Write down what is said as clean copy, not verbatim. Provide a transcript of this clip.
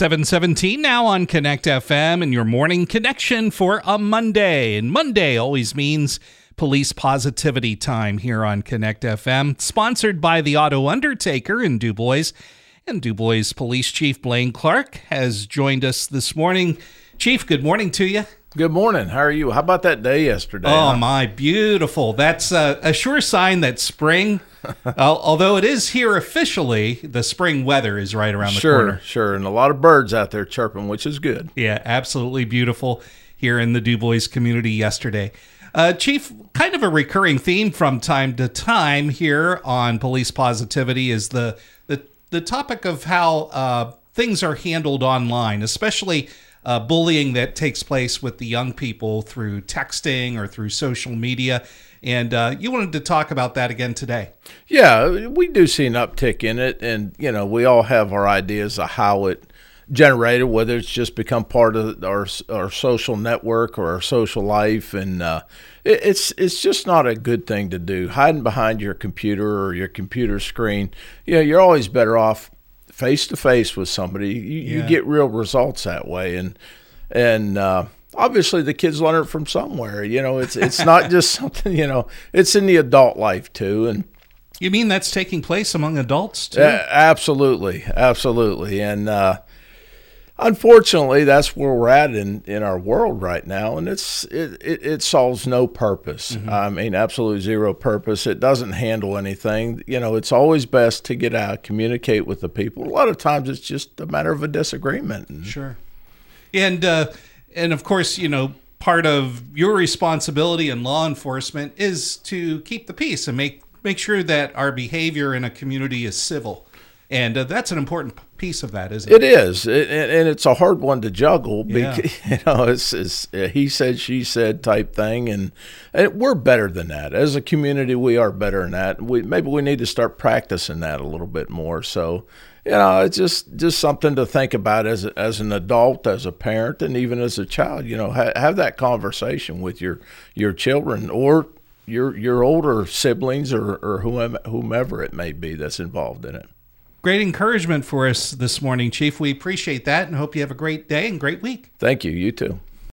7:17 now on Connect FM and your morning connection for a Monday. And Monday always means police positivity time here on Connect FM, sponsored by the Auto Undertaker in Dubois. And Dubois Police Chief Blaine Clark has joined us this morning. Chief, good morning to you. Good morning. How are you? How about that day yesterday? Oh, my, beautiful. That's a sure sign that spring, although it is here officially, the spring weather is right around the corner. Sure. And a lot of birds out there chirping, which is good. Yeah, absolutely beautiful here in the Dubois community yesterday. Chief, kind of a recurring theme from time to time here on Police Positivity is the topic of how things are handled online, especially bullying that takes place with the young people through texting or through social media. And you wanted to talk about that again today. Yeah, we do see an uptick in it. And, you know, we all have our ideas of how it generated, whether it's just become part of our social network or our social life. And it's just not a good thing to do. Hiding behind your computer or your computer screen, you know, you're always better off face-to-face with somebody. You get real results that way. And obviously the kids learn it from somewhere. You know, it's not just something, you know, it's in the adult life too. And you mean that's taking place among adults too? Absolutely. And unfortunately, that's where we're at in our world right now, and it solves no purpose. Mm-hmm. I mean, absolute zero purpose. It doesn't handle anything. You know, it's always best to get out, communicate with the people. A lot of times, it's just a matter of a disagreement. Sure, and of course, you know, part of your responsibility in law enforcement is to keep the peace and make sure that our behavior in a community is civil. And that's an important piece of that, isn't it? It is, and it's a hard one to juggle because it's he said, she said type thing, and we're better than that. As a community, we are better than that. Maybe we need to start practicing that a little bit more. So, you know, it's just something to think about as an adult, as a parent, and even as a child. You know, have that conversation with your children or your older siblings or whomever it may be that's involved in it. Great encouragement for us this morning, Chief. We appreciate that and hope you have a great day and great week. Thank you. You too.